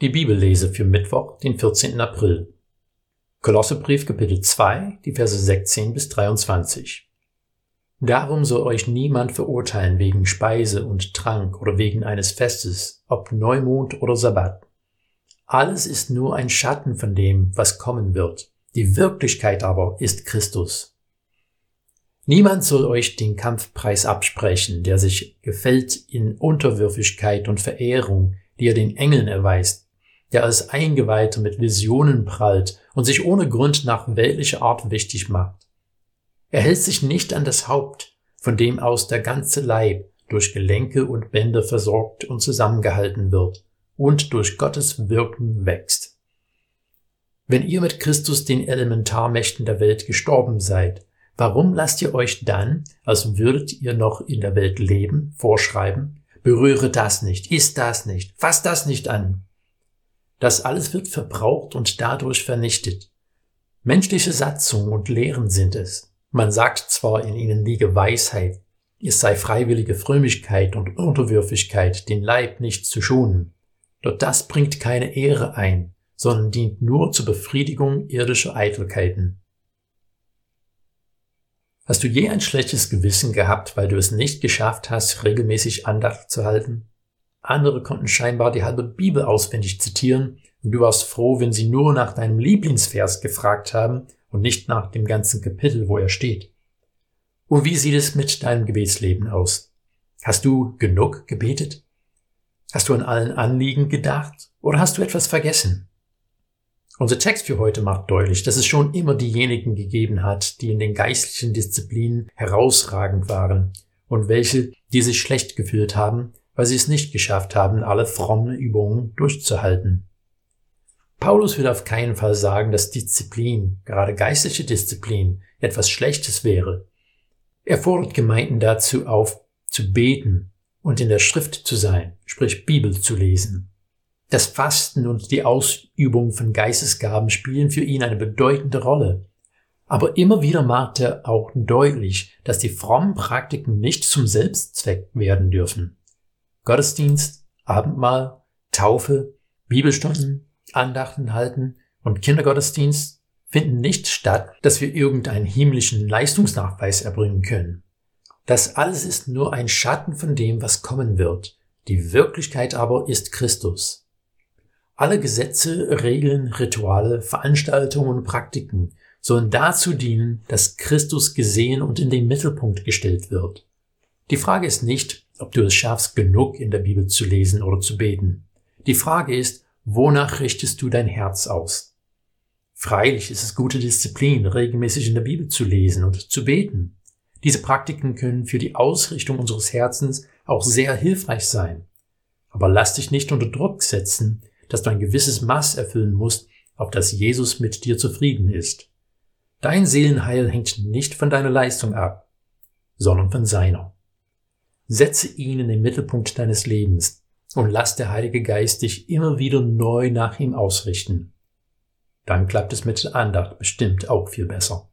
Die Bibellese für Mittwoch, den 14. April. Kolosserbrief, Kapitel 2, die Verse 16 bis 23. Darum soll euch niemand verurteilen wegen Speise und Trank oder wegen eines Festes, ob Neumond oder Sabbat. Alles ist nur ein Schatten von dem, was kommen wird. Die Wirklichkeit aber ist Christus. Niemand soll euch den Kampfpreis absprechen, der sich gefällt in Unterwürfigkeit und Verehrung, die er den Engeln erweist, der als Eingeweihter mit Visionen prallt und sich ohne Grund nach weltlicher Art wichtig macht. Er hält sich nicht an das Haupt, von dem aus der ganze Leib durch Gelenke und Bänder versorgt und zusammengehalten wird und durch Gottes Wirken wächst. Wenn ihr mit Christus den Elementarmächten der Welt gestorben seid, warum lasst ihr euch dann, als würdet ihr noch in der Welt leben, vorschreiben, berühre das nicht, iss das nicht, fass das nicht an? Das alles wird verbraucht und dadurch vernichtet. Menschliche Satzungen und Lehren sind es. Man sagt zwar, in ihnen liege Weisheit, es sei freiwillige Frömmigkeit und Unterwürfigkeit, den Leib nicht zu schonen. Doch das bringt keine Ehre ein, sondern dient nur zur Befriedigung irdischer Eitelkeiten. Hast du je ein schlechtes Gewissen gehabt, weil du es nicht geschafft hast, regelmäßig Andacht zu halten? Andere konnten scheinbar die halbe Bibel auswendig zitieren und du warst froh, wenn sie nur nach deinem Lieblingsvers gefragt haben und nicht nach dem ganzen Kapitel, wo er steht. Und wie sieht es mit deinem Gebetsleben aus? Hast du genug gebetet? Hast du an allen Anliegen gedacht oder hast du etwas vergessen? Unser Text für heute macht deutlich, dass es schon immer diejenigen gegeben hat, die in den geistlichen Disziplinen herausragend waren und welche, die sich schlecht gefühlt haben, weil sie es nicht geschafft haben, alle frommen Übungen durchzuhalten. Paulus will auf keinen Fall sagen, dass Disziplin, gerade geistliche Disziplin, etwas Schlechtes wäre. Er fordert Gemeinden dazu auf, zu beten und in der Schrift zu sein, sprich Bibel zu lesen. Das Fasten und die Ausübung von Geistesgaben spielen für ihn eine bedeutende Rolle. Aber immer wieder macht er auch deutlich, dass die frommen Praktiken nicht zum Selbstzweck werden dürfen. Gottesdienst, Abendmahl, Taufe, Bibelstunden, Andachten halten und Kindergottesdienst finden nicht statt, dass wir irgendeinen himmlischen Leistungsnachweis erbringen können. Das alles ist nur ein Schatten von dem, was kommen wird. Die Wirklichkeit aber ist Christus. Alle Gesetze, Regeln, Rituale, Veranstaltungen und Praktiken sollen dazu dienen, dass Christus gesehen und in den Mittelpunkt gestellt wird. Die Frage ist nicht, ob du es schaffst, genug in der Bibel zu lesen oder zu beten. Die Frage ist, wonach richtest du dein Herz aus? Freilich ist es gute Disziplin, regelmäßig in der Bibel zu lesen und zu beten. Diese Praktiken können für die Ausrichtung unseres Herzens auch sehr hilfreich sein. Aber lass dich nicht unter Druck setzen, dass du ein gewisses Maß erfüllen musst, auf das Jesus mit dir zufrieden ist. Dein Seelenheil hängt nicht von deiner Leistung ab, sondern von seiner. Setze ihn in den Mittelpunkt deines Lebens und lass der Heilige Geist dich immer wieder neu nach ihm ausrichten. Dann klappt es mit der Andacht bestimmt auch viel besser.